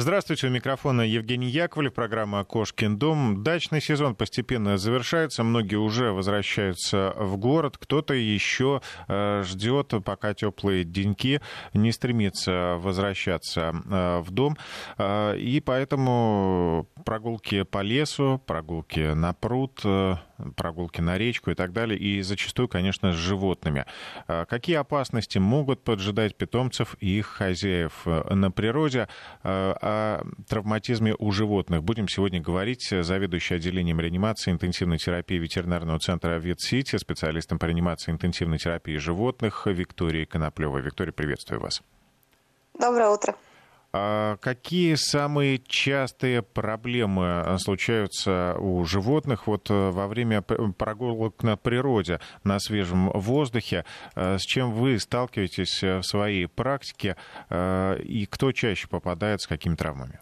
Здравствуйте, у микрофона Евгений Яковлев, программа «Кошкин дом». Дачный сезон постепенно завершается, многие уже возвращаются в город, кто-то еще ждет, пока теплые деньки, не стремится возвращаться в дом. И поэтому прогулки по лесу, прогулки на пруд, прогулки на речку и так далее, и зачастую, конечно, с животными. Какие опасности могут поджидать питомцев и их хозяев на природе? О травматизме у животных будем сегодня говорить с заведующей отделением реанимации и интенсивной терапии ветеринарного центра ВИД-Сити, специалистом по реанимации и интенсивной терапии животных Викторией Коноплёвой. Виктория, приветствую вас. Доброе утро. Какие самые частые проблемы случаются у животных вот во время прогулок на природе, на свежем воздухе? С чем вы сталкиваетесь в своей практике? И кто чаще попадает с какими травмами?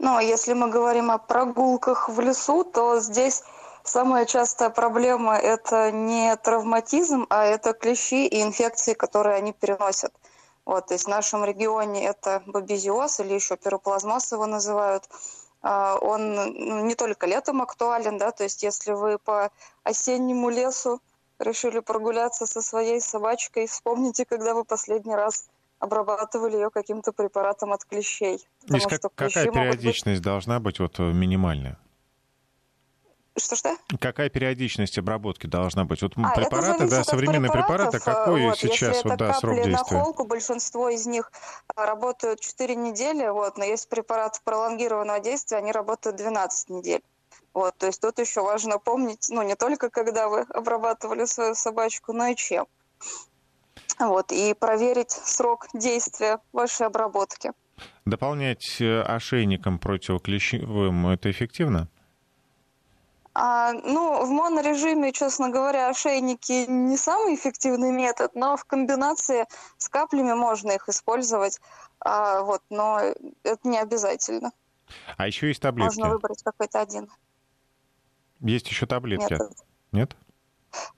Ну, если мы говорим о прогулках в лесу, то здесь самая частая проблема – это не травматизм, а это клещи и инфекции, которые они переносят. Вот, то есть в нашем регионе это бабезиоз, или еще пироплазмоз его называют. Он не только летом актуален, да, то есть если вы по осеннему лесу решили прогуляться со своей собачкой, вспомните, когда вы последний раз обрабатывали ее каким-то препаратом от клещей. Потому что клещи какая периодичность должна быть вот минимальная? Что-что? Какая периодичность обработки должна быть? Вот препараты, да, современные препараты, какой вот, сейчас вот, да, срок действия? Если это капли на холку, большинство из них работают 4 недели, вот, но есть препараты пролонгированного действия, они работают 12 недель. Вот, то есть тут еще важно помнить, ну, не только когда вы обрабатывали свою собачку, но и чем. Вот, и проверить срок действия вашей обработки. Дополнять ошейником противоклещевым, это эффективно? Ну, в монорежиме, честно говоря, ошейники не самый эффективный метод, но в комбинации с каплями можно их использовать, вот, но это не обязательно. А еще есть таблетки? Можно выбрать какой-то один. Есть еще таблетки? Метод. Нет?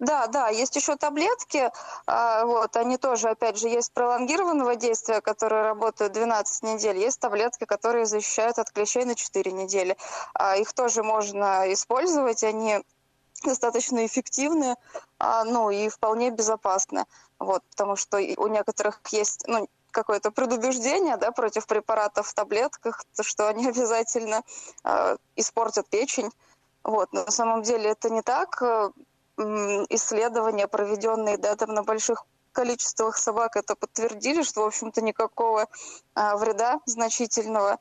Да, есть еще таблетки, вот, они тоже, опять же, есть пролонгированного действия, которые работают 12 недель, есть таблетки, которые защищают от клещей на 4 недели. Их тоже можно использовать, они достаточно эффективны, ну, и вполне безопасны, вот, потому что у некоторых есть, ну, какое-то предубеждение, да, против препаратов в таблетках, что они обязательно испортят печень, вот, но на самом деле это не так. Исследования, проведенные, да, там на больших количествах собак, это подтвердили, что, в общем-то, никакого вреда значительного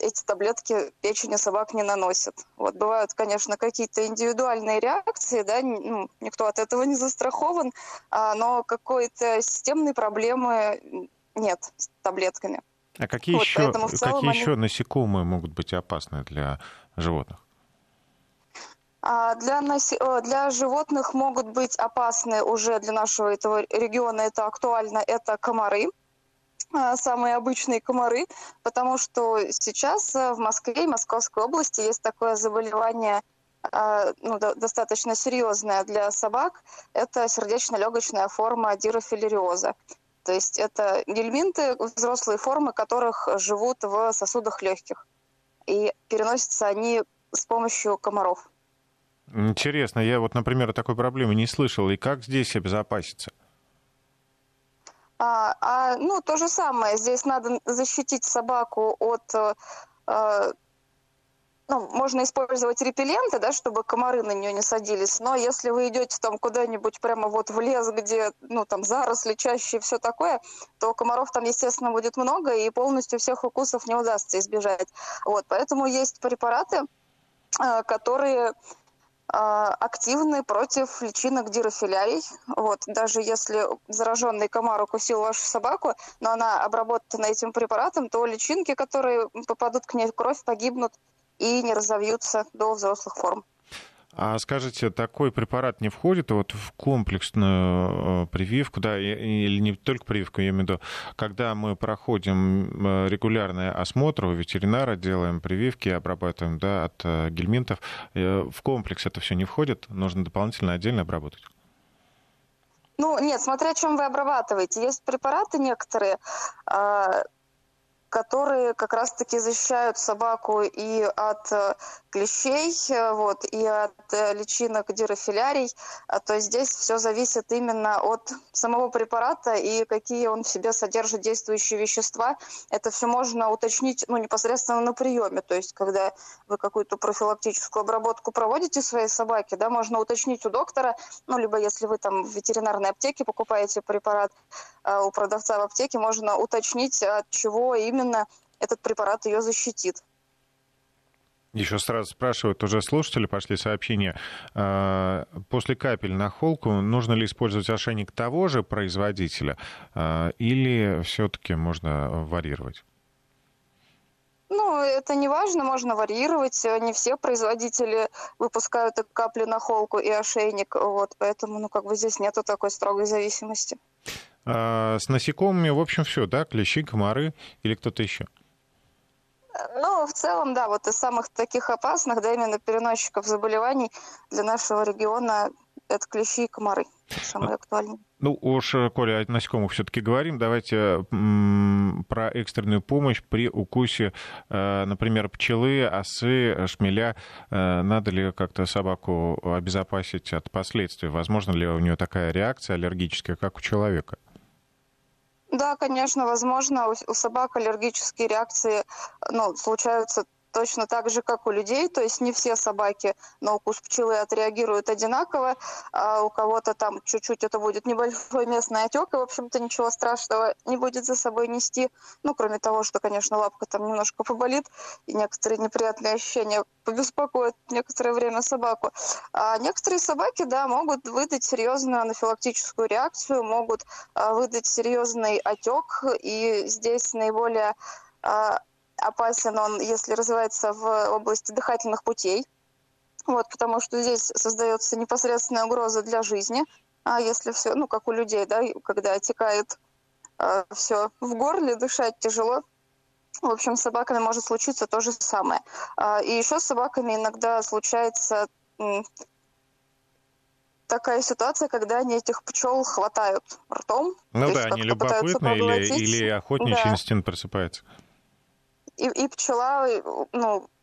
эти таблетки печени собак не наносят. Вот, бывают, конечно, какие-то индивидуальные реакции, да, ну, никто от этого не застрахован, но какой-то системной проблемы нет с таблетками. А какие, вот, еще, какие еще насекомые могут быть опасны для животных? Для животных могут быть опасны уже для нашего этого региона, это актуально, это комары, самые обычные комары, потому что сейчас в Москве и Московской области есть такое заболевание, ну, достаточно серьезное для собак, это сердечно-легочная форма дирофиляриоза. То есть это гельминты, взрослые формы которых живут в сосудах легких, и переносятся они с помощью комаров. Интересно, я вот, например, о такой проблеме не слышал. И как здесь обезопаситься? Ну, то же самое. Здесь надо защитить собаку от... Ну, можно использовать репелленты, да, чтобы комары на нее не садились. Но если вы идете там куда-нибудь прямо вот в лес, где, ну, там заросли чаще и все такое, то комаров там, естественно, будет много, и полностью всех укусов не удастся избежать. Вот, поэтому есть препараты, которые... активны против личинок дирофилярий. Вот, даже если зараженный комар укусил вашу собаку, но она обработана этим препаратом, то личинки, которые попадут к ней в кровь, погибнут и не разовьются до взрослых форм. А скажите, такой препарат не входит вот в комплексную прививку, да, или не только прививку, я имею в виду, когда мы проходим регулярный осмотр у ветеринара, делаем прививки, обрабатываем, да, от гельминтов, в комплекс это все не входит, нужно дополнительно отдельно обработать? Ну, нет, смотря чем вы обрабатываете. Есть препараты некоторые, которые как раз-таки защищают собаку и от клещей, вот, и от личинок дирофилярий. То есть здесь все зависит именно от самого препарата и какие он в себе содержит действующие вещества. Это все можно уточнить непосредственно на приеме. То есть когда вы какую-то профилактическую обработку проводите своей собаке, да, можно уточнить у доктора, либо если вы там в ветеринарной аптеке покупаете препарат, у продавца в аптеке можно уточнить, от чего именно этот препарат ее защитит. Еще сразу спрашивают, уже слушатели пошли сообщения. После капель на холку нужно ли использовать ошейник того же производителя или все-таки можно варьировать? Это не важно, можно варьировать. Не все производители выпускают и капли на холку, и ошейник. Вот, поэтому, здесь нету такой строгой зависимости. С насекомыми, в общем, все, да? Клещи, комары или кто-то еще? В целом, да, вот из самых таких опасных, да, именно переносчиков заболеваний для нашего региона это клещи и комары. Самые актуальные. Коля, о насекомых все-таки говорим. Давайте про экстренную помощь при укусе, например, пчелы, осы, шмеля. Надо ли как-то собаку обезопасить от последствий? Возможно ли у нее такая реакция аллергическая, как у человека? Да, конечно, возможно. У собак аллергические реакции случаются точно так же, как у людей, то есть не все собаки на укус пчелы отреагируют одинаково, а у кого-то там чуть-чуть это будет небольшой местный отек, и, в общем-то, ничего страшного не будет за собой нести, кроме того, что, конечно, лапка там немножко поболит, и некоторые неприятные ощущения побеспокоят некоторое время собаку. А некоторые собаки, да, могут выдать серьезную анафилактическую реакцию, могут выдать серьезный отек, и здесь наиболее опасен он, если развивается в области дыхательных путей, потому что здесь создается непосредственная угроза для жизни, а если все, как у людей, да, когда отекает все в горле, дышать тяжело. В общем, с собаками может случиться то же самое. И еще с собаками иногда случается такая ситуация, когда они этих пчел хватают ртом. Они любопытные или охотничий инстинкт просыпается. И пчела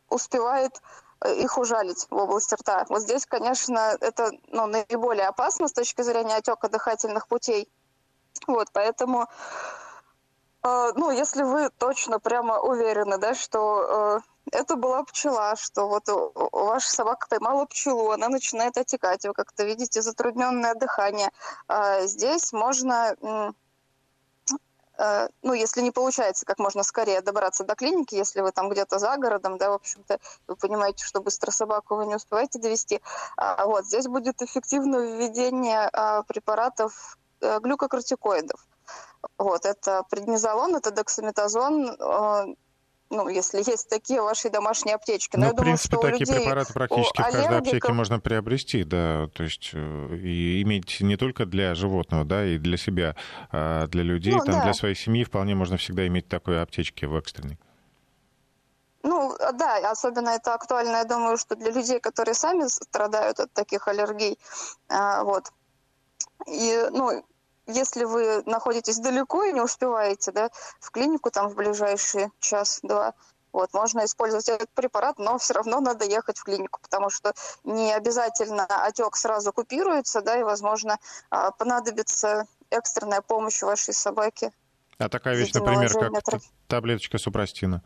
успевает их ужалить в область рта. Вот здесь, конечно, это наиболее опасно с точки зрения отека дыхательных путей. Вот, поэтому, если вы точно прямо уверены, да, что это была пчела, что вот ваша собака поймала пчелу, она начинает отекать, вы как-то видите затрудненное дыхание, здесь можно... если не получается, как можно скорее добраться до клиники, если вы там где-то за городом, да, в общем-то, вы понимаете, что быстро собаку вы не успеваете довести. Вот, здесь будет эффективно введение препаратов глюкокортикоидов. Вот, это преднизолон, это дексаметазон, если есть такие в вашей домашней аптечке. Но я думаю, что у людей, такие препараты практически в каждой аптеке можно приобрести, да, то есть и иметь не только для животного, да, и для себя, а для людей, для своей семьи вполне можно всегда иметь такой аптечки в экстренной. Да, особенно это актуально, я думаю, что для людей, которые сами страдают от таких аллергий, вот. И, если вы находитесь далеко и не успеваете, да, в клинику там в ближайшие час-два, вот, можно использовать этот препарат, но все равно надо ехать в клинику, потому что не обязательно отек сразу купируется, да, и, возможно, понадобится экстренная помощь вашей собаке. А такая вещь, например, как таблеточка супрастина?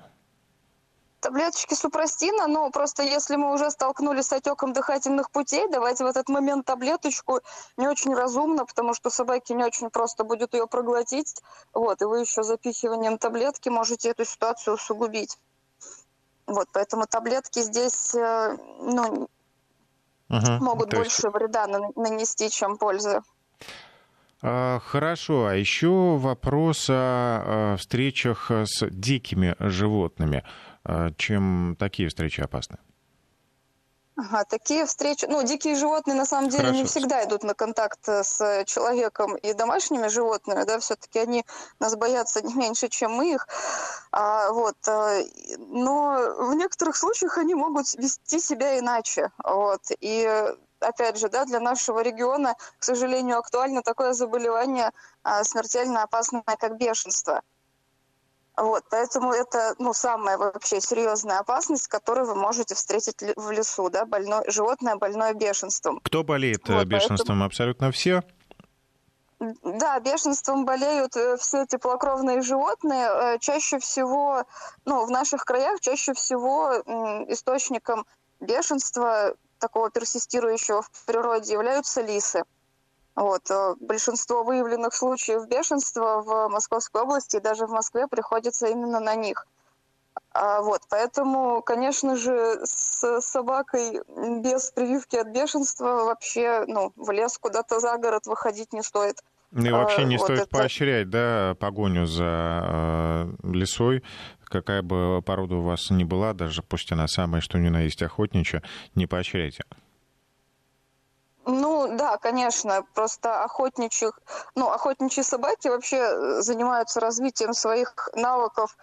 Таблеточки супрастина, просто если мы уже столкнулись с отеком дыхательных путей, давать в этот момент таблеточку не очень разумно, потому что собаке не очень просто будет ее проглотить, вот, и вы еще запихиванием таблетки можете эту ситуацию усугубить. Вот, поэтому таблетки здесь, могут больше вреда нанести, чем пользы. Хорошо, а еще вопрос о встречах с дикими животными. Чем такие встречи опасны? Ага, такие встречи... дикие животные, на самом деле, не всегда идут на контакт с человеком и домашними животными, да, все-таки они нас боятся не меньше, чем мы их, вот, но в некоторых случаях они могут вести себя иначе, вот, и... Опять же, да, для нашего региона, к сожалению, актуально такое заболевание смертельно опасное, как бешенство. Вот, поэтому это, ну, самая вообще серьезная опасность, которую вы можете встретить в лесу, да, животное больное бешенством. Кто болеет бешенством? Поэтому... Абсолютно все? Да, бешенством болеют все теплокровные животные. Чаще всего, ну, в наших краях чаще всего источником бешенства, такого персистирующего в природе, являются лисы. Вот. Большинство выявленных случаев бешенства в Московской области и даже в Москве приходится именно на них. Вот. Поэтому, конечно же, с собакой без прививки от бешенства вообще, ну, в лес куда-то за город выходить не стоит. И вообще не стоит поощрять, да, погоню за лисой. Какая бы порода у вас ни была, даже пусть она самая, что ни на есть, охотничья, не поощряйте. Ну да, конечно, просто охотничьи собаки вообще занимаются развитием своих навыков,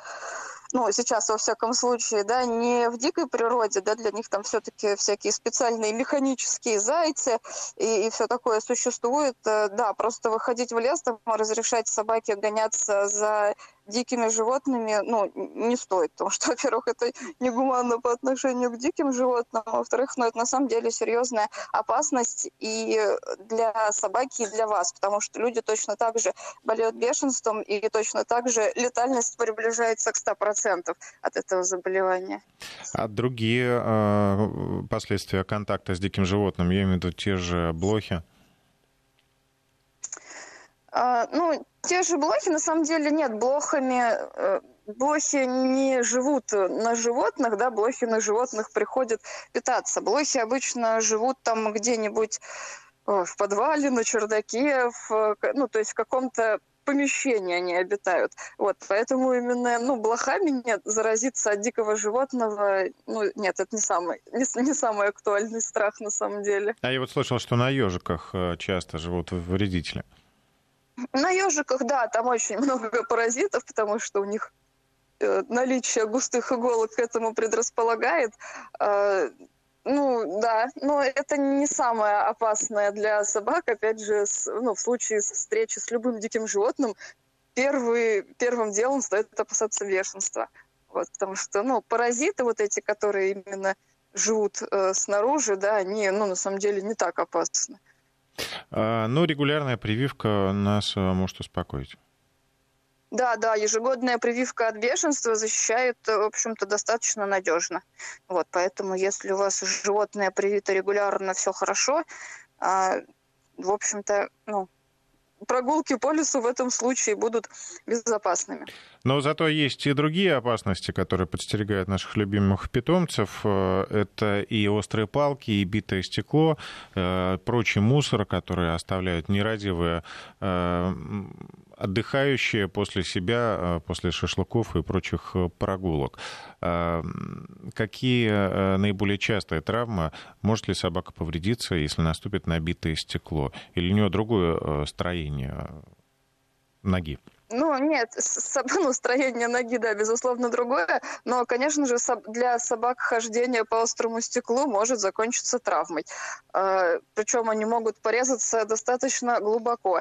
ну сейчас во всяком случае, да, не в дикой природе, да, для них там все-таки всякие специальные механические зайцы и все такое существует, да, просто выходить в лес, там, разрешать собаке гоняться за дикими животными, ну, не стоит, потому что, во-первых, это негуманно по отношению к диким животным, а во-вторых, ну, это на самом деле серьезная опасность и для собаки, и для вас, потому что люди точно так же болеют бешенством, и точно так же летальность приближается к 100% от этого заболевания. А другие последствия контакта с диким животным, я имею в виду те же блохи? Ну, те же блохи, на самом деле, нет. Блохи не живут на животных, да, блохи на животных приходят питаться. Блохи обычно живут там где-нибудь в подвале, на чердаке, то есть в каком-то помещении они обитают. Вот, поэтому именно, ну, блохами нет, заразиться от дикого животного, ну, нет, это не самый актуальный страх, на самом деле. А я вот слышал, что на ежиках часто живут вредители. На ежиках, да, там очень много паразитов, потому что у них наличие густых иголок к этому предрасполагает. Ну, да, но это не самое опасное для собак. Опять же, в случае встречи с любым диким животным, первым делом стоит опасаться бешенства. Вот, потому что, ну, паразиты вот эти, которые именно живут снаружи, да, они, ну, на самом деле не так опасны. Но регулярная прививка нас может успокоить. Да, ежегодная прививка от бешенства защищает, в общем-то, достаточно надежно. Вот, поэтому, если у вас животное привито регулярно, все хорошо, в общем-то, ну, прогулки по лесу в этом случае будут безопасными. Но зато есть и другие опасности, которые подстерегают наших любимых питомцев. Это и острые палки, и битое стекло, прочий мусор, который оставляют нерадивые отдыхающие после себя, после шашлыков и прочих прогулок. Какие наиболее частые травмы? Может ли собака повредиться, если наступит на битое стекло? Или у нее другое строение ноги? Ну, нет, строение ноги, да, безусловно, другое, но, конечно же, для собак хождение по острому стеклу может закончиться травмой. Причем они могут порезаться достаточно глубоко.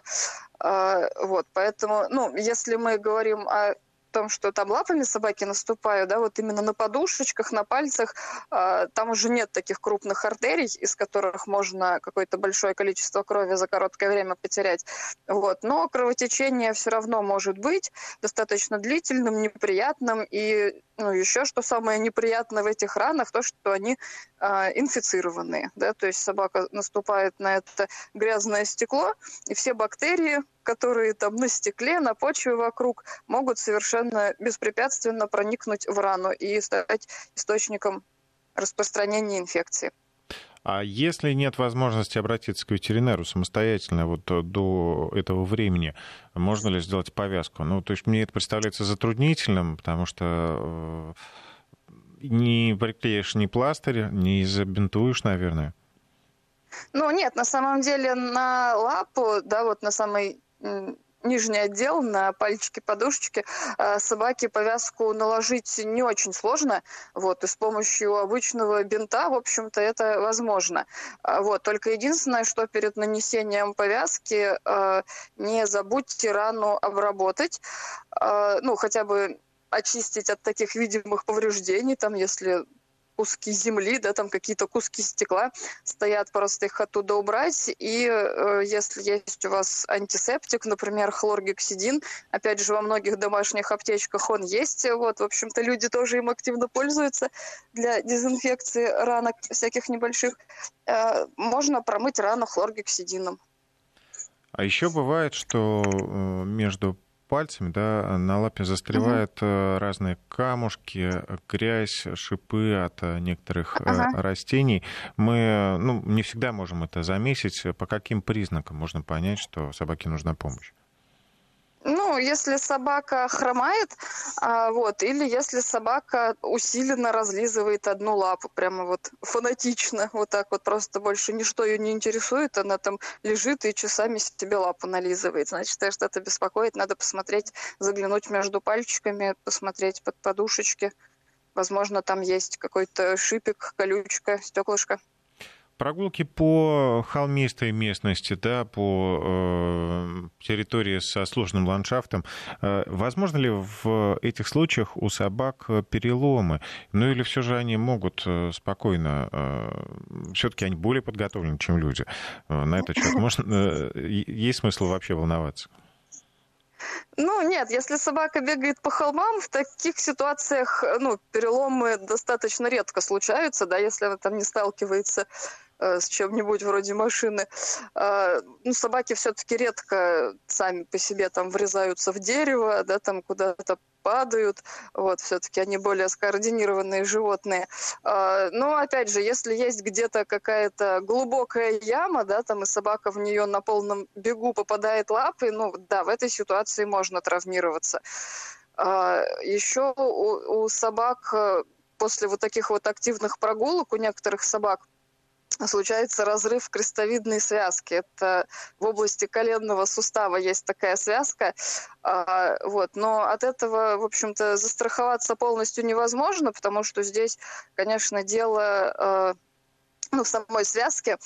Вот, поэтому, ну, если мы говорим о том, что там лапами собаки наступают, да, вот именно на подушечках, на пальцах, там уже нет таких крупных артерий, из которых можно какое-то большое количество крови за короткое время потерять. Вот. Но кровотечение все равно может быть достаточно длительным, неприятным. И, ну, еще что самое неприятное в этих ранах, то, что они инфицированные. Да? То есть собака наступает на это грязное стекло, и все бактерии, которые там на стекле, на почве вокруг, могут совершенно беспрепятственно проникнуть в рану и стать источником распространения инфекции. А если нет возможности обратиться к ветеринару самостоятельно вот до этого времени, можно ли сделать повязку? Ну, то есть мне это представляется затруднительным, потому что не приклеишь ни пластырь, не забинтуешь, наверное. Ну, нет, на самом деле на лапу, да, вот на самый нижний отдел, на пальчики, подушечки, собаке повязку наложить не очень сложно. Вот, и с помощью обычного бинта, в общем-то, это возможно. Вот, только единственное, что перед нанесением повязки не забудьте рану обработать, ну, хотя бы очистить от таких видимых повреждений, там, если куски земли, да, там какие-то куски стекла стоят, просто их оттуда убрать. И если есть у вас антисептик, например, хлоргексидин, опять же, во многих домашних аптечках он есть. Вот, в общем-то, люди тоже им активно пользуются для дезинфекции ранок всяких небольших. Можно промыть рану хлоргексидином. А еще бывает, что между пальцами, да, на лапе застревают разные камушки, грязь, шипы от некоторых растений. Мы не всегда можем это заметить. По каким признакам можно понять, что собаке нужна помощь? Если собака хромает, или если собака усиленно разлизывает одну лапу, прямо вот фанатично, вот так вот, просто больше ничто ее не интересует, она там лежит и часами себе лапу нализывает, значит, ее что-то беспокоит, надо посмотреть, заглянуть между пальчиками, посмотреть под подушечки, возможно, там есть какой-то шипик, колючка, стеклышко. Прогулки по холмистой местности, да, по территории со сложным ландшафтом. Возможно ли в этих случаях у собак переломы? Или все же они могут спокойно... Все-таки они более подготовлены, чем люди. На этот счет есть смысл вообще волноваться? Нет, если собака бегает по холмам, в таких ситуациях переломы достаточно редко случаются, да, если она там не сталкивается с чем-нибудь вроде машины. Собаки все-таки редко сами по себе там врезаются в дерево, да, там куда-то падают. Вот, все-таки они более скоординированные животные. Опять же, если есть где-то какая-то глубокая яма, да, там и собака в нее на полном бегу попадает лапой, в этой ситуации можно травмироваться. Еще у собак после вот таких вот активных прогулок, у некоторых собак, случается разрыв крестовидной связки. Это в области коленного сустава есть такая связка. Но от этого, в общем-то, застраховаться полностью невозможно, потому что здесь, конечно, дело в самой связке.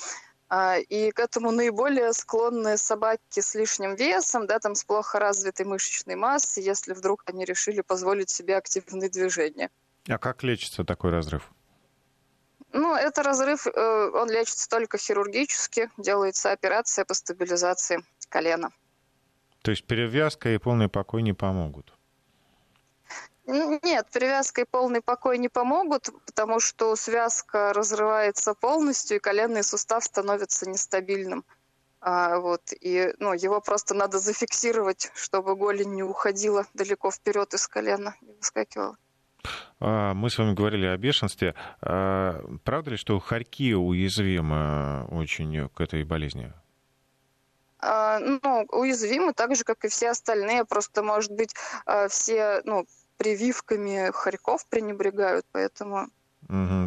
И к этому наиболее склонны собаки с лишним весом, да, там с плохо развитой мышечной массой, если вдруг они решили позволить себе активные движения. А как лечится такой разрыв? Это разрыв, он лечится только хирургически, делается операция по стабилизации колена. То есть перевязка и полный покой не помогут? Нет, перевязка и полный покой не помогут, потому что связка разрывается полностью, и коленный сустав становится нестабильным. Его просто надо зафиксировать, чтобы голень не уходила далеко вперед из колена, не выскакивала. Мы с вами говорили о бешенстве. Правда ли, что хорьки уязвимы очень к этой болезни? Уязвимы так же, как и все остальные. Просто, может быть, все прививками хорьков пренебрегают, поэтому...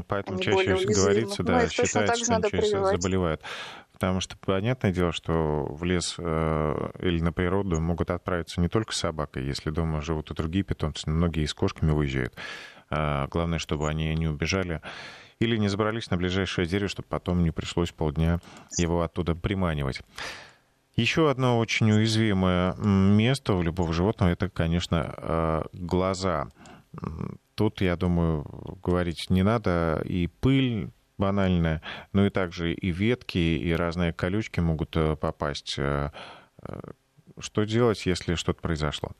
Поэтому чаще говорится, да, считается, что они чаще заболевают. Потому что, понятное дело, что в лес или на природу могут отправиться не только собака, если дома живут и другие питомцы, многие с кошками выезжают. Главное, чтобы они не убежали или не забрались на ближайшее дерево, чтобы потом не пришлось полдня его оттуда приманивать. Еще одно очень уязвимое место у любого животного — это, конечно, глаза. Тут, я думаю, говорить не надо, и пыль банальная, и также и ветки, и разные колючки могут попасть. Что делать, если что-то произошло?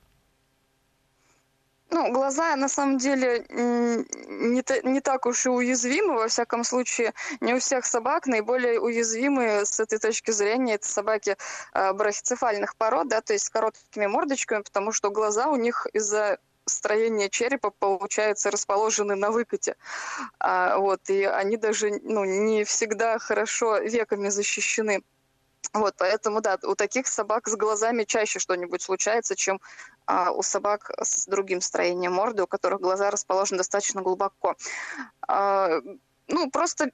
Глаза, на самом деле, не так уж и уязвимы, во всяком случае, не у всех собак. Наиболее уязвимы с этой точки зрения это собаки брахицефальных пород, да, то есть с короткими мордочками, потому что глаза у них из-за строение черепа, получается, расположены на выкате. И они даже не всегда хорошо веками защищены. Поэтому, да, у таких собак с глазами чаще что-нибудь случается, чем у собак с другим строением морды, у которых глаза расположены достаточно глубоко. Просто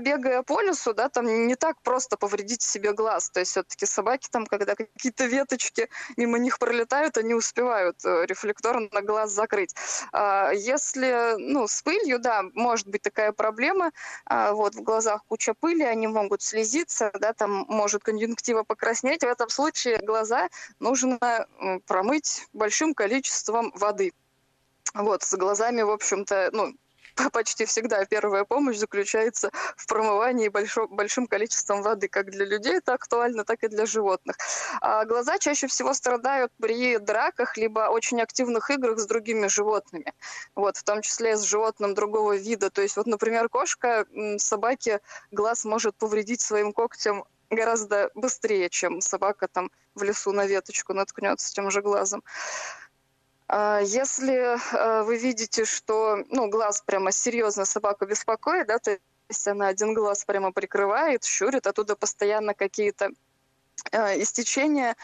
бегая по лесу, да, там не так просто повредить себе глаз. То есть все-таки собаки там, когда какие-то веточки мимо них пролетают, они успевают рефлекторно глаз закрыть. Если, с пылью, да, может быть такая проблема. В глазах куча пыли, они могут слезиться, да, там может конъюнктива покраснеть. В этом случае глаза нужно промыть большим количеством воды. Вот, с глазами, в общем-то, ну, почти всегда первая помощь заключается в промывании большим количеством воды. Как для людей это актуально, так и для животных. А глаза чаще всего страдают при драках, либо очень активных играх с другими животными. Вот, в том числе с животным другого вида. То есть, вот, например, кошка собаке глаз может повредить своим когтем гораздо быстрее, чем собака там в лесу на веточку наткнется тем же глазом. Если вы видите, что, ну, глаз прямо серьезно собаку беспокоит, да, то есть она один глаз прямо прикрывает, щурит, оттуда постоянно какие-то истечения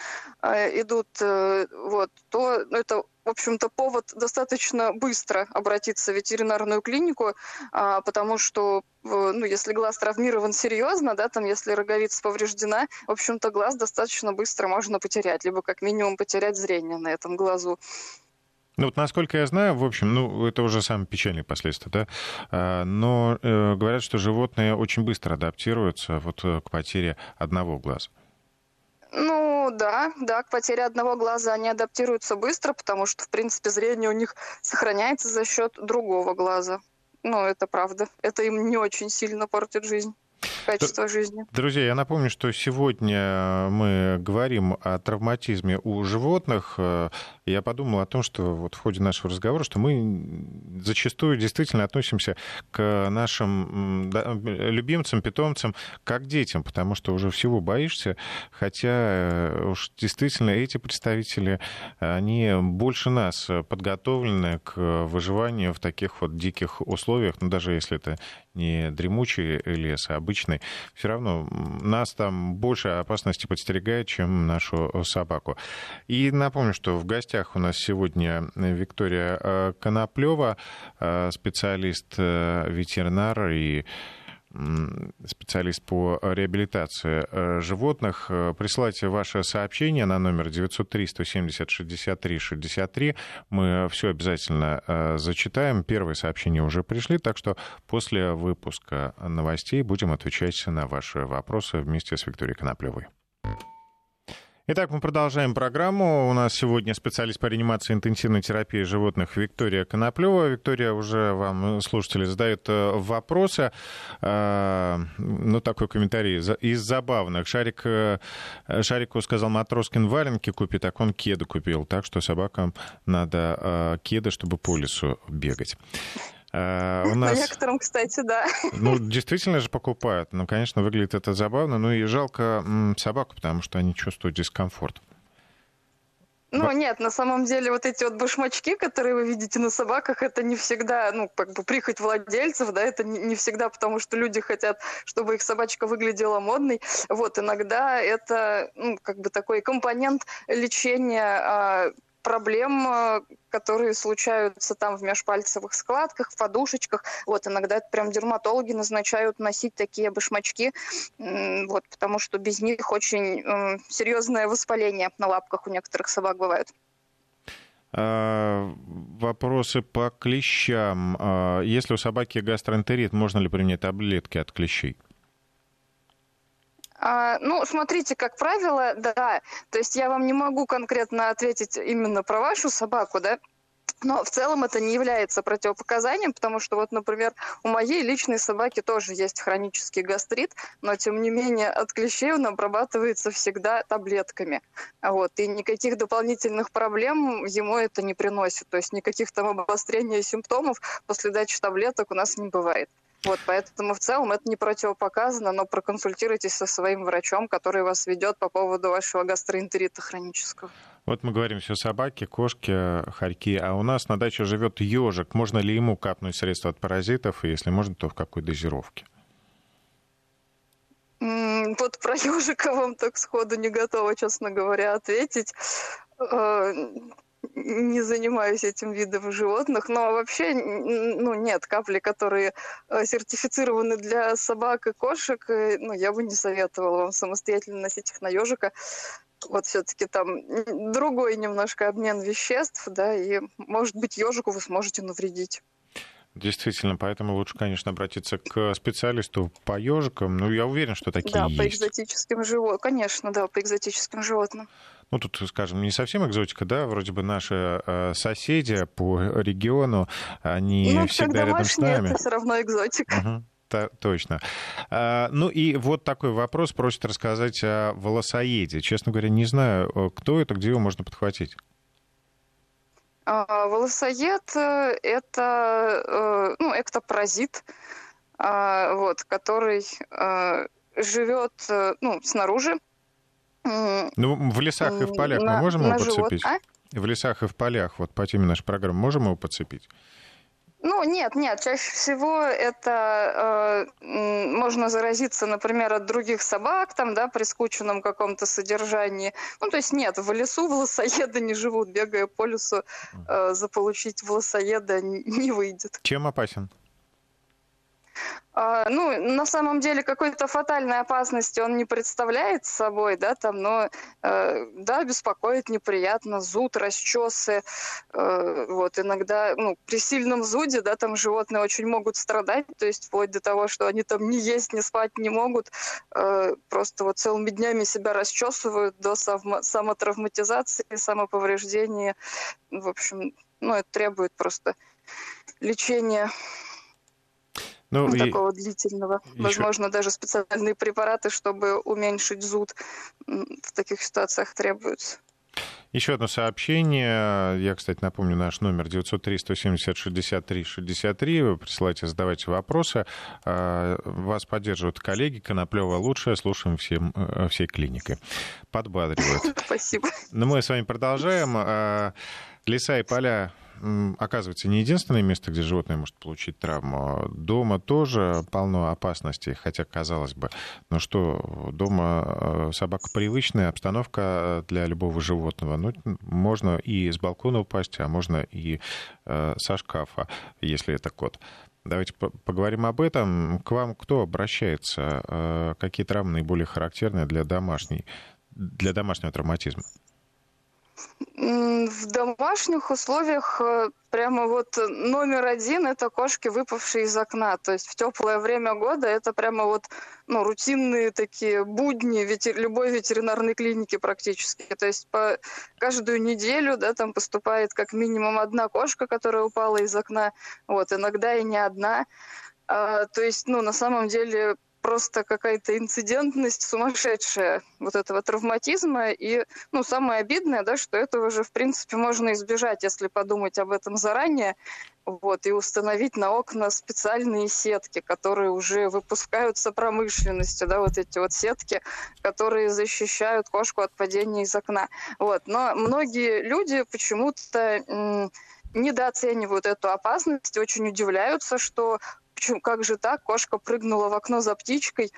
идут, вот, то, ну, это, в общем-то, повод достаточно быстро обратиться в ветеринарную клинику, потому что, ну, если глаз травмирован серьезно, да, там, если роговица повреждена, в общем-то, глаз достаточно быстро можно потерять, либо как минимум потерять зрение на этом глазу. Ну вот, насколько я знаю, в общем, ну, это уже самые печальные последствия, да, но говорят, что животные очень быстро адаптируются вот к потере одного глаза. Ну да, к потере одного глаза они адаптируются быстро, потому что, в принципе, зрение у них сохраняется за счет другого глаза. Ну, это правда. Это им не очень сильно портит жизнь. Качество жизни. Друзья, я напомню, что сегодня мы говорим о травматизме у животных. Я подумал о том, что вот в ходе нашего разговора, что мы зачастую действительно относимся к нашим любимцам, питомцам, как к детям, потому что уже всего боишься, хотя уж действительно эти представители, они больше нас подготовлены к выживанию в таких вот диких условиях, ну, даже если это не дремучий лес, а обычный, все равно нас там больше опасности подстерегает, чем нашу собаку. И напомню, что в гостях у нас сегодня Виктория Коноплёва, специалист-ветеринар и специалист по реабилитации животных. Присылайте ваше сообщение на номер 903-170-63-63. Мы все обязательно зачитаем. Первые сообщения уже пришли, так что после выпуска новостей будем отвечать на ваши вопросы вместе с Викторией Коноплёвой. Итак, мы продолжаем программу. У нас сегодня специалист по реанимации и интенсивной терапии животных Виктория Коноплёва. Виктория, уже вам слушатели задают вопросы. Ну, такой комментарий из забавных. Шарику сказал: Матроскин валенки купи, так он кеды купил. Так что собакам надо кеды, чтобы по лесу бегать. У нас... Некоторым, кстати, да. Ну, действительно же покупают. Ну, конечно, выглядит это забавно. Ну, и жалко собаку, потому что они чувствуют дискомфорт. Ну, нет, на самом деле вот эти вот башмачки, которые вы видите на собаках, это не всегда, ну, как бы прихоть владельцев, да, это не всегда потому, что люди хотят, чтобы их собачка выглядела модной. Вот, иногда это, ну, как бы такой компонент лечения проблем, которые случаются там в межпальцевых складках, в подушечках. Вот, иногда это прям дерматологи назначают носить такие башмачки, вот, потому что без них очень серьезное воспаление на лапках у некоторых собак бывает. Вопросы по клещам. Если у собаки гастроэнтерит, можно ли применять таблетки от клещей? Ну, смотрите, как правило, да, то есть я вам не могу конкретно ответить именно про вашу собаку, да, но в целом это не является противопоказанием, потому что вот, например, у моей личной собаки тоже есть хронический гастрит, но тем не менее от клещей он обрабатывается всегда таблетками, вот, и никаких дополнительных проблем ему это не приносит, то есть никаких там обострений симптомов после дачи таблеток у нас не бывает. Вот, поэтому в целом это не противопоказано, но проконсультируйтесь со своим врачом, который вас ведет по поводу вашего гастроэнтерита хронического. Вот мы говорим все собаки, кошки, хорьки, а у нас на даче живет ежик. Можно ли ему капнуть средства от паразитов, и если можно, то в какой дозировке? Вот про ежика вам так сходу не готова, честно говоря, ответить. Не занимаюсь этим видом животных, но вообще, ну, нет, капли, которые сертифицированы для собак и кошек, ну, я бы не советовала вам самостоятельно носить их на ежика. Вот все-таки там другой немножко обмен веществ, да, и, может быть, ежику вы сможете навредить. Действительно, поэтому лучше, конечно, обратиться к специалисту по ежикам. Ну, я уверен, что такие есть. Да, по экзотическим животным. Конечно, да, по экзотическим животным. ну, тут, скажем, не совсем экзотика, да, вроде бы наши соседи по региону, они всегда рядом с нами. Это все равно экзотика. Угу. Точно. Ну и вот такой вопрос, просит рассказать о волосоеде. Честно говоря, не знаю, кто это, где его можно подхватить. Волосоед – это эктопаразит, вот, который живет снаружи. Ну, в лесах и в полях мы можем его подцепить? В лесах и в полях, вот по теме нашей программы, можем его подцепить? Ну, нет. Чаще всего это можно заразиться, например, от других собак, там, да, при скученном каком-то содержании. Ну, то есть нет, в лесу волосоеды не живут. Бегая по лесу, заполучить волосоеда не выйдет. Чем опасен? На самом деле, какой-то фатальной опасности он не представляет собой, да, там, но, беспокоит неприятно, зуд, расчесы, вот, иногда, при сильном зуде, да, там животные очень могут страдать, то есть вплоть до того, что они там не есть, не спать не могут, просто вот целыми днями себя расчесывают до самотравматизации, самоповреждения, в общем, это требует просто лечения. Такого длительного. Еще... Возможно, даже специальные препараты, чтобы уменьшить зуд, в таких ситуациях требуются. Еще одно сообщение. Я, кстати, напомню наш номер 903-170-63-63. Присылайте, задавайте вопросы. Вас поддерживают коллеги. Коноплёва лучшая. Слушаем всей клиникой. Подбадривают. Спасибо. Но мы с вами продолжаем. Леса и поля, оказывается, не единственное место, где животное может получить травму. Дома тоже полно опасностей, хотя, казалось бы, дома собака привычная обстановка для любого животного. Можно и с балкона упасть, а можно и со шкафа, если это кот. Давайте поговорим об этом. К вам кто обращается? Какие травмы наиболее характерны для домашнего травматизма? В домашних условиях прямо вот номер один – это кошки, выпавшие из окна. То есть в теплое время года это прямо рутинные такие будни любой ветеринарной клиники практически. То есть каждую неделю, да, там поступает как минимум одна кошка, которая упала из окна. Вот, иногда и не одна. То есть на самом деле... Просто какая-то инцидентность сумасшедшая вот этого травматизма. И самое обидное, да, что этого же, в принципе, можно избежать, если подумать об этом заранее. Вот, и установить на окна специальные сетки, которые уже выпускаются промышленностью. Да, вот эти вот сетки, которые защищают кошку от падения из окна. Вот. Но многие люди почему-то недооценивают эту опасность, очень удивляются, что... Как же так? Кошка прыгнула в окно за птичкой.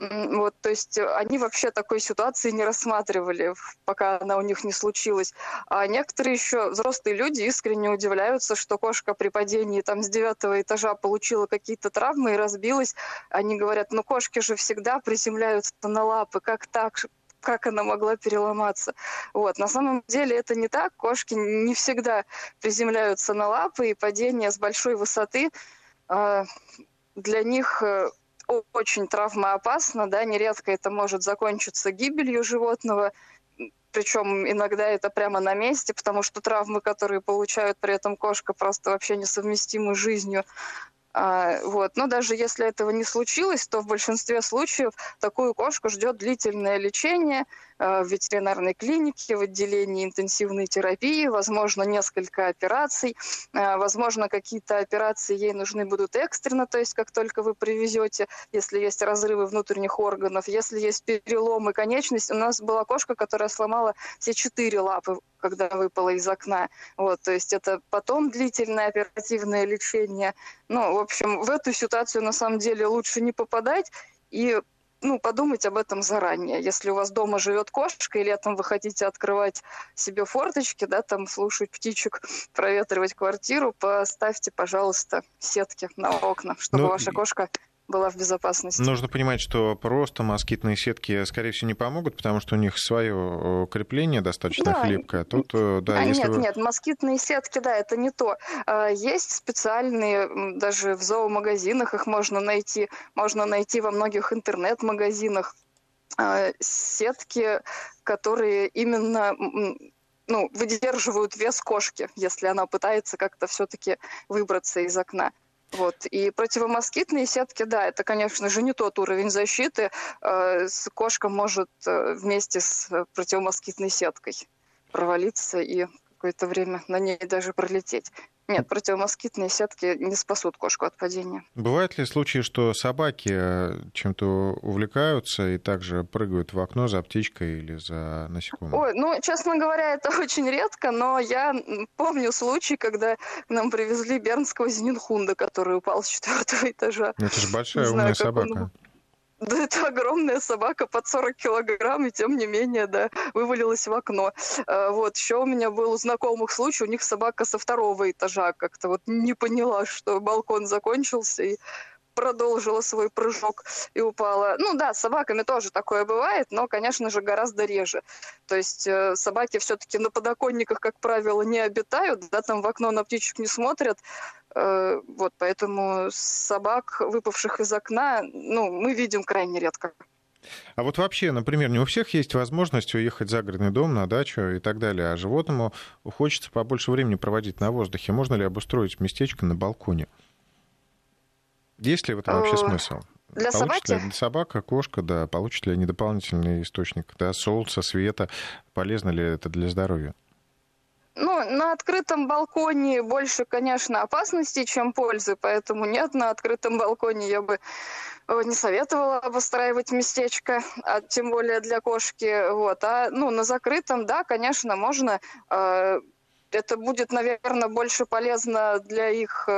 Вот, то есть они вообще такой ситуации не рассматривали, пока она у них не случилась. А некоторые еще взрослые люди искренне удивляются, что кошка при падении там, с 9 этажа получила какие-то травмы и разбилась. Они говорят, кошки же всегда приземляются на лапы, как так? Как она могла переломаться. Вот. На самом деле это не так. Кошки не всегда приземляются на лапы, и падение с большой высоты... для них очень травмоопасно, да, нередко это может закончиться гибелью животного, причем иногда это прямо на месте, потому что травмы, которые получают при этом кошка, просто вообще несовместимы с жизнью. Вот. Но даже если этого не случилось, то в большинстве случаев такую кошку ждет длительное лечение в ветеринарной клинике, в отделении интенсивной терапии, возможно, несколько операций, возможно, какие-то операции ей нужны будут экстренно, то есть как только вы привезете, если есть разрывы внутренних органов, если есть переломы конечности. У нас была кошка, которая сломала все 4 лапы, когда выпала из окна. Вот, то есть это потом длительное оперативное лечение. В общем, в эту ситуацию на самом деле лучше не попадать и подумать об этом заранее. Если у вас дома живет кошка, и летом вы хотите открывать себе форточки, да, там слушать птичек, проветривать квартиру, поставьте, пожалуйста, сетки на окна, чтобы ваша кошка... была в безопасности. Нужно понимать, что просто москитные сетки, скорее всего, не помогут, потому что у них свое крепление достаточно хлипкое. Москитные сетки, да, это не то. Есть специальные, даже в зоомагазинах их можно найти во многих интернет-магазинах. сетки, которые именно выдерживают вес кошки, если она пытается как-то все-таки выбраться из окна. Вот. И противомоскитные сетки, да, это, конечно же, не тот уровень защиты. Кошка может вместе с противомоскитной сеткой провалиться и какое-то время на ней даже пролететь. Нет, противомоскитные сетки не спасут кошку от падения. Бывают ли случаи, что собаки чем-то увлекаются и также прыгают в окно за птичкой или за насекомым? Ой, честно говоря, это очень редко, но я помню случай, когда к нам привезли бернского зенинхунда, который упал с 4-го этажа. Это же большая умная собака. Да, это огромная собака, под 40 килограмм, и тем не менее, да, вывалилась в окно. Вот, еще у меня был у знакомых случай, у них собака со 2-го этажа как-то не поняла, что балкон закончился, и продолжила свой прыжок и упала. Да, с собаками тоже такое бывает, но, конечно же, гораздо реже. То есть собаки все-таки на подоконниках, как правило, не обитают, да, там в окно на птичек не смотрят. Вот, поэтому собак, выпавших из окна, мы видим крайне редко. А вот вообще, например, не у всех есть возможность уехать в загородный дом, на дачу и так далее, а животному хочется побольше времени проводить на воздухе. Можно ли обустроить местечко на балконе? Есть ли в этом вообще смысл? Для собаки? Собака, кошка, да. Получит ли они дополнительный источник, да, солнца, света? Полезно ли это для здоровья? На открытом балконе больше, конечно, опасностей, чем пользы, поэтому нет, на открытом балконе я бы не советовала обустраивать местечко, тем более для кошки. Вот. На закрытом, да, конечно, можно. Это будет, наверное, больше полезно для их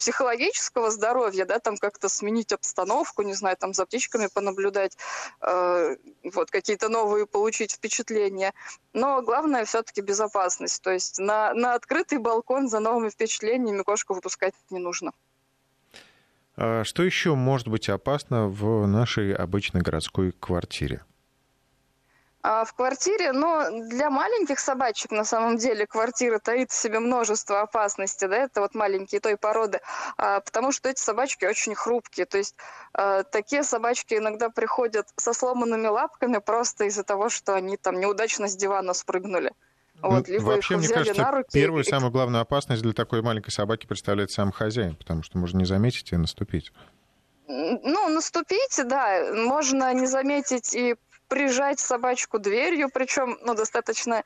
психологического здоровья, да, там как-то сменить обстановку, не знаю, там за птичками понаблюдать, какие-то новые получить впечатления. Но главное все-таки безопасность. То есть на открытый балкон за новыми впечатлениями кошку выпускать не нужно. Что еще может быть опасно в нашей обычной городской квартире? В квартире, для маленьких собачек, на самом деле, квартира таит в себе множество опасностей, да, это маленькие той породы, потому что эти собачки очень хрупкие, то есть такие собачки иногда приходят со сломанными лапками просто из-за того, что они там неудачно с дивана спрыгнули. Либо вообще, мне кажется, первую и самую главную опасность для такой маленькой собаки представляет сам хозяин, потому что можно не заметить и наступить. Наступить, да, можно не заметить и прижать собачку дверью, причем достаточно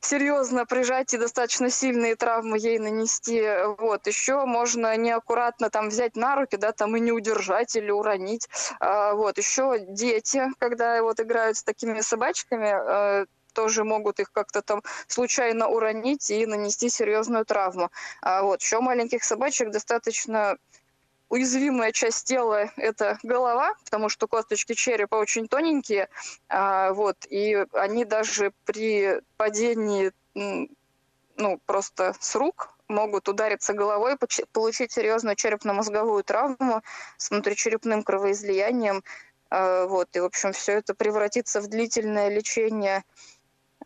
серьезно прижать и достаточно сильные травмы ей нанести. Вот. Еще можно неаккуратно взять на руки, да, и не удержать или уронить. Вот. Еще дети, когда играют с такими собачками, тоже могут их как-то случайно уронить и нанести серьезную травму. Вот. Еще маленьких собачек достаточно... Уязвимая часть тела – это голова, потому что косточки черепа очень тоненькие, и они даже при падении просто с рук могут удариться головой, получить серьезную черепно-мозговую травму с внутричерепным кровоизлиянием. И, в общем, все это превратится в длительное лечение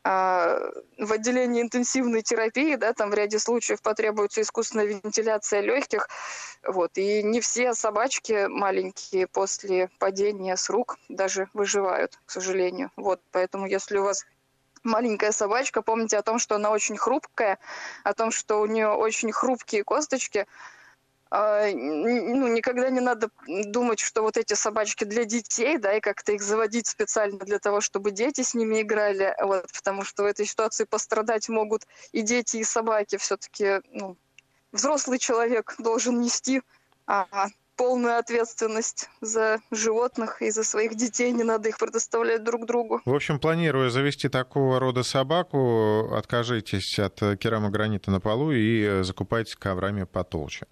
в отделении интенсивной терапии, да, там в ряде случаев потребуется искусственная вентиляция легких, и не все собачки маленькие после падения с рук даже выживают, к сожалению. Поэтому если у вас маленькая собачка, помните о том, что она очень хрупкая, о том, что у нее очень хрупкие косточки. Никогда не надо думать, что эти собачки для детей, да, и как-то их заводить специально для того, чтобы дети с ними играли, потому что в этой ситуации пострадать могут и дети, и собаки. Все-таки взрослый человек должен нести полную ответственность за животных и за своих детей, не надо их предоставлять друг другу. В общем, планируя завести такого рода собаку, откажитесь от керамогранита на полу и закупайтесь коврами потолще.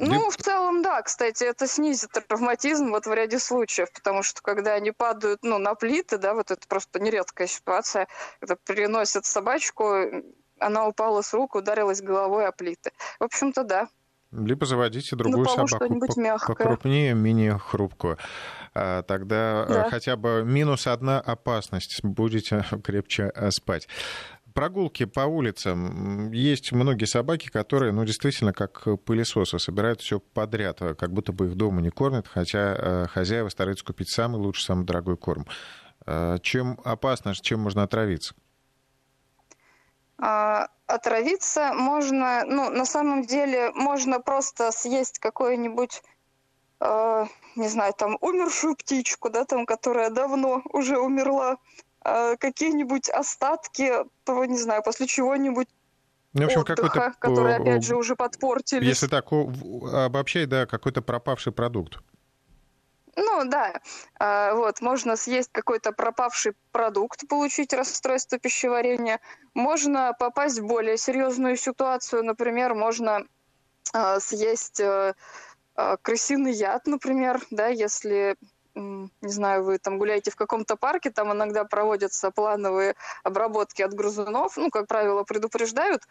В целом, да, кстати, это снизит травматизм в ряде случаев, потому что, когда они падают, на плиты, да, это просто нередкая ситуация, когда переносят собачку, она упала с рук, ударилась головой о плиты. В общем-то, да. Либо заводите другую собаку покрупнее, менее хрупкую. Тогда хотя бы минус одна опасность, будете крепче спать. прогулки по улицам. Есть многие собаки, которые, ну, действительно, как пылесосы, собирают все подряд, как будто бы их дома не кормят, хотя хозяева стараются купить самый лучший, самый дорогой корм. Чем опасно, чем можно отравиться? Отравиться можно, ну, на самом деле, можно просто съесть какое-нибудь... не знаю, там, умершую птичку, да, там, которая давно уже умерла, какие-нибудь остатки, того, не знаю, после чего-нибудь отдыха, который, опять же, уже подпортились. Если так обобщай, да, какой-то пропавший продукт. Ну, да, вот, можно съесть какой-то пропавший продукт, получить расстройство пищеварения, можно попасть в более серьезную ситуацию, например, можно съесть... крысиный яд, например, да, если, не знаю, вы там гуляете в каком-то парке, там иногда проводятся плановые обработки от грызунов, ну, как правило, предупреждают,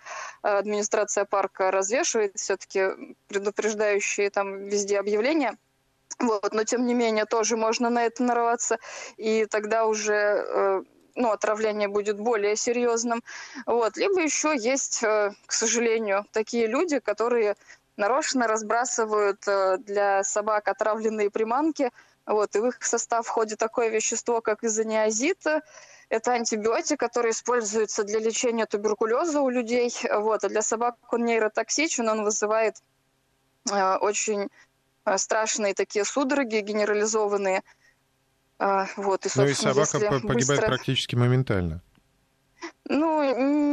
администрация парка развешивает все-таки предупреждающие там везде объявления, вот, но тем не менее тоже можно на это нарваться, и тогда уже... ну, отравление будет более серьезным. Вот. Либо еще есть, к сожалению, такие люди, которые нарочно разбрасывают для собак отравленные приманки. Вот. И в их состав входит такое вещество, как изониазид. Это антибиотик, который используется для лечения туберкулеза у людей. Вот. А для собак он нейротоксичен, он вызывает очень страшные такие судороги генерализованные. Вот, и, собственно, ну и собака погибает практически моментально. Ну,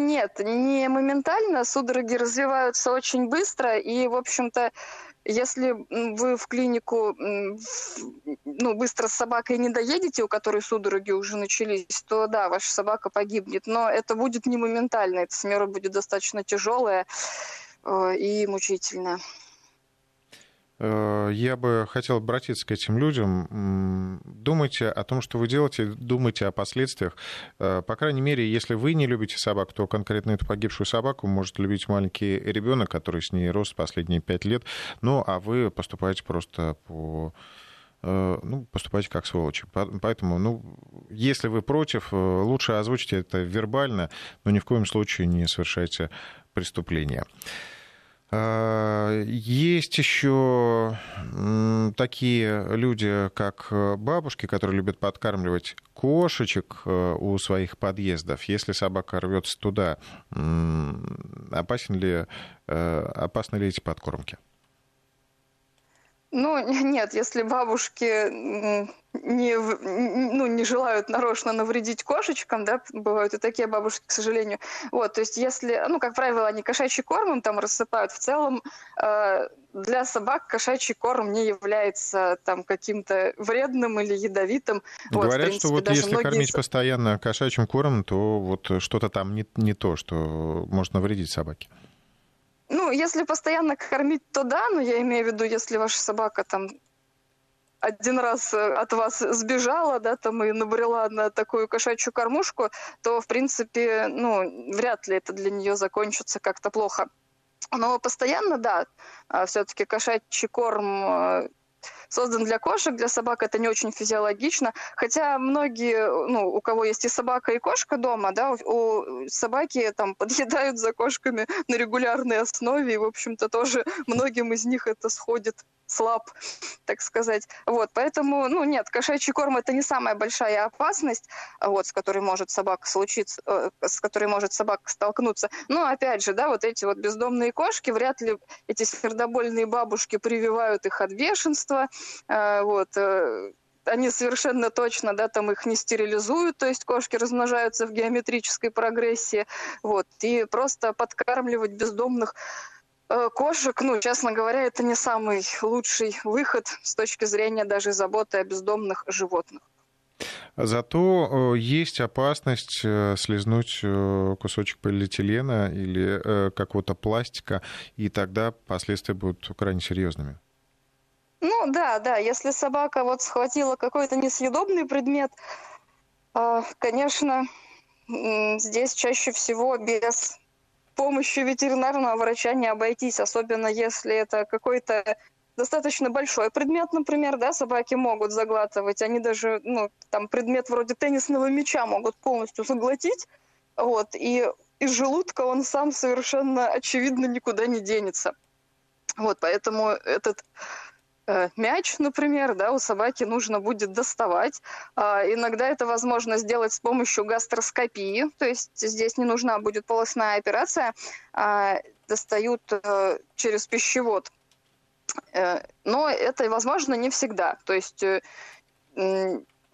нет, не моментально. Судороги развиваются очень быстро. И, в общем-то, если вы в клинику, ну, быстро с собакой не доедете, у которой судороги уже начались, то да, ваша собака погибнет. Но это будет не моментально. Эта смерть будет достаточно тяжелая и мучительная. Я бы хотел обратиться к этим людям. Думайте о том, что вы делаете, думайте о последствиях. По крайней мере, если вы не любите собак, то конкретно эту погибшую собаку может любить маленький ребенок, который с ней рос последние 5 лет. Ну, а вы поступаете просто по... ну, поступайте как сволочи. Поэтому, ну, если вы против, лучше озвучьте это вербально, но ни в коем случае не совершайте преступления. Есть еще такие люди, как бабушки, которые любят подкармливать кошечек у своих подъездов. Если собака рвется туда, опасны ли эти подкормки? Ну, нет, если бабушки не желают нарочно навредить кошечкам, да, бывают и такие бабушки, к сожалению. Вот, то есть если, ну, как правило, они кошачий корм там рассыпают, в целом для собак кошачий корм не является там каким-то вредным или ядовитым. Вот, говорят, в принципе, что вот если кормить постоянно кошачьим кормом, то вот что-то там не то, что может навредить собаке. Ну, если постоянно кормить, то да, но я имею в виду, если ваша собака там один раз от вас сбежала, да, там и набрела на такую кошачью кормушку, то, в принципе, ну, вряд ли это для нее закончится как-то плохо. Но постоянно, да, все-таки кошачий корм создан для кошек, для собак это не очень физиологично. Хотя многие, ну, у кого есть и собака, и кошка дома, да, у собаки там подъедают за кошками на регулярной основе, и, в общем-то, тоже многим из них это сходит с лап, так сказать. Вот, поэтому, ну, нет, кошачий корм это не самая большая опасность, вот, с которой может собака столкнуться. Но, опять же, да, вот эти вот бездомные кошки, вряд ли эти сердобольные бабушки прививают их от бешенства, вот, они совершенно точно, да, там их не стерилизуют, то есть кошки размножаются в геометрической прогрессии, вот, и просто подкармливать бездомных кошек, ну, честно говоря, это не самый лучший выход с точки зрения даже заботы о бездомных животных. Зато есть опасность слизнуть кусочек полиэтилена или какого-то пластика, и тогда последствия будут крайне серьезными. Ну да, если собака вот схватила какой-то несъедобный предмет, конечно, здесь чаще всего без помощью ветеринарного врача не обойтись, особенно если это какой-то достаточно большой предмет, например, да, собаки могут заглатывать, они даже, ну, там, предмет вроде теннисного мяча могут полностью заглотить, вот, и из желудка он сам совершенно очевидно никуда не денется. Вот, поэтому этот мяч, например, да, у собаки нужно будет доставать. Иногда это возможно сделать с помощью гастроскопии, то есть здесь не нужна будет полостная операция, достают через пищевод. Но это возможно не всегда, то есть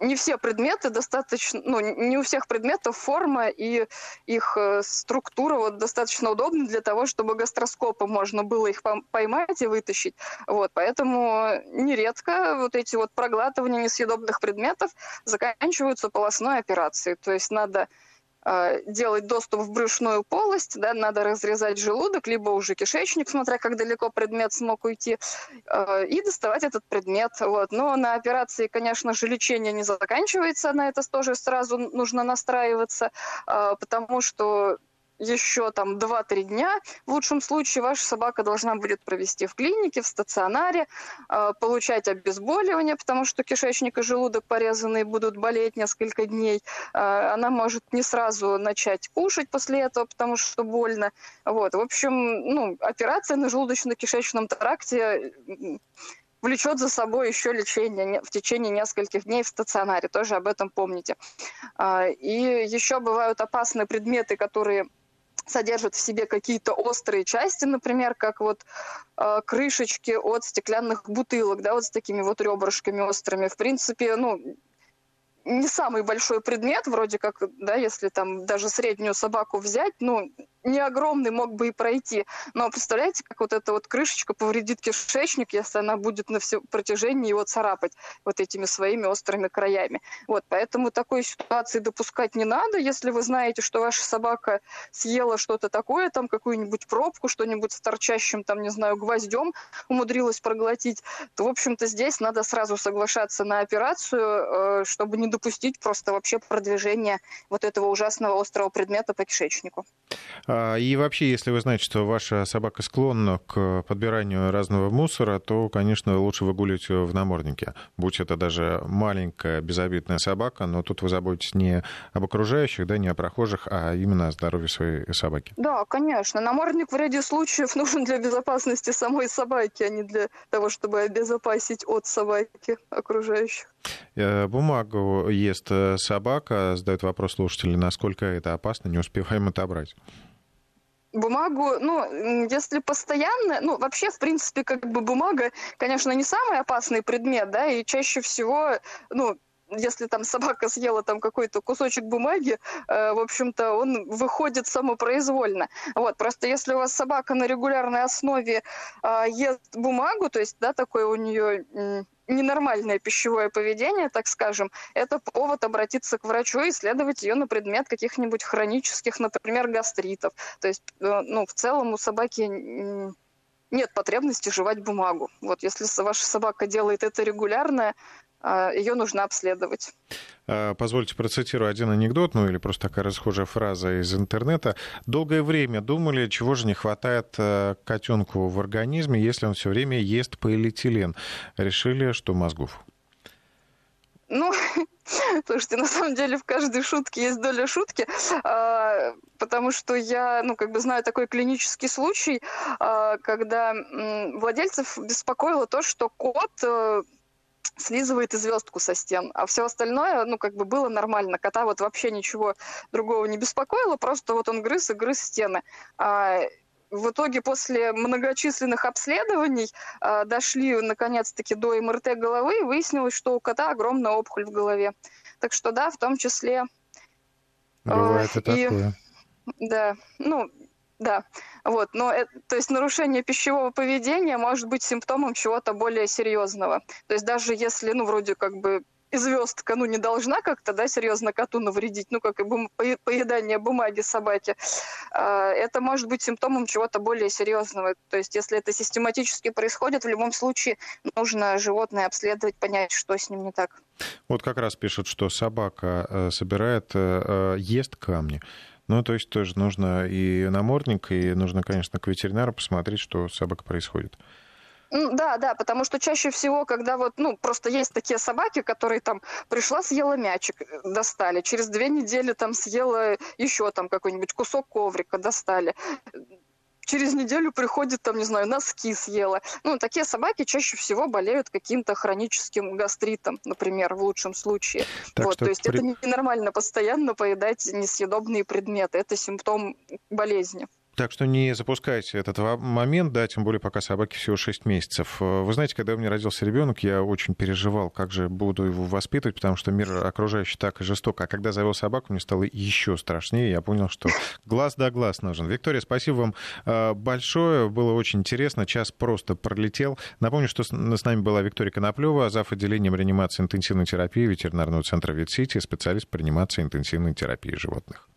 не все предметы достаточно, ну, не у всех предметов форма и их структура вот достаточно удобны для того, чтобы гастроскопом можно было их поймать и вытащить. Вот, поэтому нередко вот эти вот проглатывания несъедобных предметов заканчиваются полостной операцией. То есть надо делать доступ в брюшную полость, да, надо разрезать желудок, либо уже кишечник, смотря как далеко предмет смог уйти, и доставать этот предмет. Вот. Но на операции, конечно же, лечение не заканчивается, на это тоже сразу нужно настраиваться, потому что еще там 2-3 дня в лучшем случае ваша собака должна будет провести в клинике, в стационаре, получать обезболивание, потому что кишечник и желудок порезанные будут болеть несколько дней. Она может не сразу начать кушать после этого, потому что больно. Вот. В общем, ну, операция на желудочно-кишечном тракте влечет за собой еще лечение в течение нескольких дней в стационаре. Тоже об этом помните. И еще бывают опасные предметы, которые содержат в себе какие-то острые части, например, как вот крышечки от стеклянных бутылок, да, вот с такими вот ребрышками острыми. В принципе, ну, не самый большой предмет, вроде как, да, если там даже среднюю собаку взять, ну, не огромный мог бы и пройти. Но представляете, как вот эта вот крышечка повредит кишечник, если она будет на всем протяжении его царапать вот этими своими острыми краями. Вот, поэтому такой ситуации допускать не надо. Если вы знаете, что ваша собака съела что-то такое, там какую-нибудь пробку, что-нибудь с торчащим, там, не знаю, гвоздем умудрилась проглотить, то, в общем-то, здесь надо сразу соглашаться на операцию, чтобы не допустить просто вообще продвижения вот этого ужасного острого предмета по кишечнику. И вообще, если вы знаете, что ваша собака склонна к подбиранию разного мусора, то, конечно, лучше выгуливать ее в наморднике. Будь это даже маленькая безобидная собака, но тут вы заботитесь не об окружающих, да, не о прохожих, а именно о здоровье своей собаки. Да, конечно. Намордник в ряде случаев нужен для безопасности самой собаки, а не для того, чтобы обезопасить от собаки окружающих. Бумагу ест собака, задает вопрос слушатель, насколько это опасно, не успеваем отобрать. Бумагу, ну, если постоянно, ну, вообще, в принципе, как бы бумага, конечно, не самый опасный предмет, да, и чаще всего, ну, если там собака съела там какой-то кусочек бумаги, в общем-то, он выходит самопроизвольно. Вот, просто если у вас собака на регулярной основе ест бумагу, то есть, да, такое у нее ненормальное пищевое поведение, так скажем, это повод обратиться к врачу и исследовать ее на предмет каких-нибудь хронических, например, гастритов. То есть, ну, в целом у собаки нет потребности жевать бумагу. Вот, если ваша собака делает это регулярно, ее нужно обследовать. Позвольте процитирую один анекдот, ну или просто такая расхожая фраза из интернета. Долгое время думали, чего же не хватает котенку в организме, если он все время ест полиэтилен. Решили, что мозгов. Ну, слушайте, на самом деле в каждой шутке есть доля шутки, потому что я, ну, как бы знаю такой клинический случай, когда владельцев беспокоило то, что кот слизывает и звездку со стен, а все остальное, ну, как бы было нормально. Кота вот вообще ничего другого не беспокоило, просто вот он грыз и грыз стены. В итоге после многочисленных обследований дошли наконец-таки до МРТ головы, и выяснилось, что у кота огромная опухоль в голове. Так что да, в том числе... Бывает и такое. Да, ну... Да, вот, но то есть нарушение пищевого поведения может быть симптомом чего-то более серьезного. То есть даже если, ну, вроде как бы и звездка, ну, не должна как-то, да, серьезно коту навредить, ну, как и поедание бумаги собаки, это может быть симптомом чего-то более серьезного. То есть если это систематически происходит, в любом случае нужно животное обследовать, понять, что с ним не так. Вот как раз пишут, что собака ест камни. Ну, то есть тоже нужно и намордник, и нужно, конечно, к ветеринару посмотреть, что с собакой происходит. Да, да, потому что чаще всего, когда вот, ну, просто есть такие собаки, которые там пришла, съела мячик, достали, через 2 недели там съела еще там какой-нибудь кусок коврика, достали. Через неделю приходит, там, не знаю, носки съела. Ну, такие собаки чаще всего болеют каким-то хроническим гастритом, например, в лучшем случае. Вот, то есть это ненормально постоянно поедать несъедобные предметы. Это симптом болезни. Так что не запускайте этот момент, да, тем более пока собаке всего 6 месяцев. Вы знаете, когда у меня родился ребенок, я очень переживал, как же буду его воспитывать, потому что мир окружающий так и жесток. А когда завел собаку, мне стало еще страшнее. Я понял, что глаз да глаз нужен. Виктория, спасибо вам большое. Было очень интересно. Час просто пролетел. Напомню, что с нами была Виктория Коноплёва, зав. Отделением реанимации интенсивной терапии ветеринарного центра ВИД-Сити, специалист по реанимации интенсивной терапии животных.